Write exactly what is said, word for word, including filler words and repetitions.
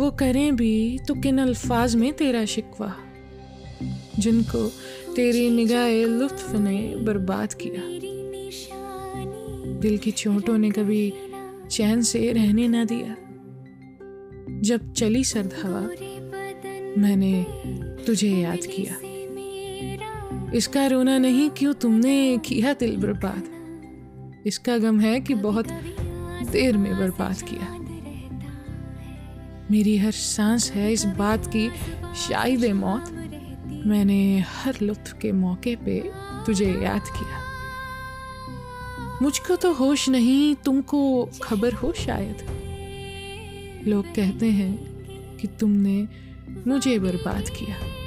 वो करें भी तो किन अल्फाज में तेरा शिकवा, जिनको तेरी निगाहे लुत्फ ने बर्बाद किया। दिल की चोटों ने कभी चैन से रहने ना दिया। जब चली सर्द हवा मैंने तुझे याद किया। इसका रोना नहीं क्यों तुमने किया दिल बर्बाद, इसका गम है कि बहुत देर में बर्बाद किया। मेरी हर सांस है इस बात की शायद मौत, मैंने हर लुत्फ के मौके पे तुझे याद किया। मुझको तो होश नहीं तुमको खबर हो शायद, लोग कहते हैं कि तुमने मुझे बर्बाद किया।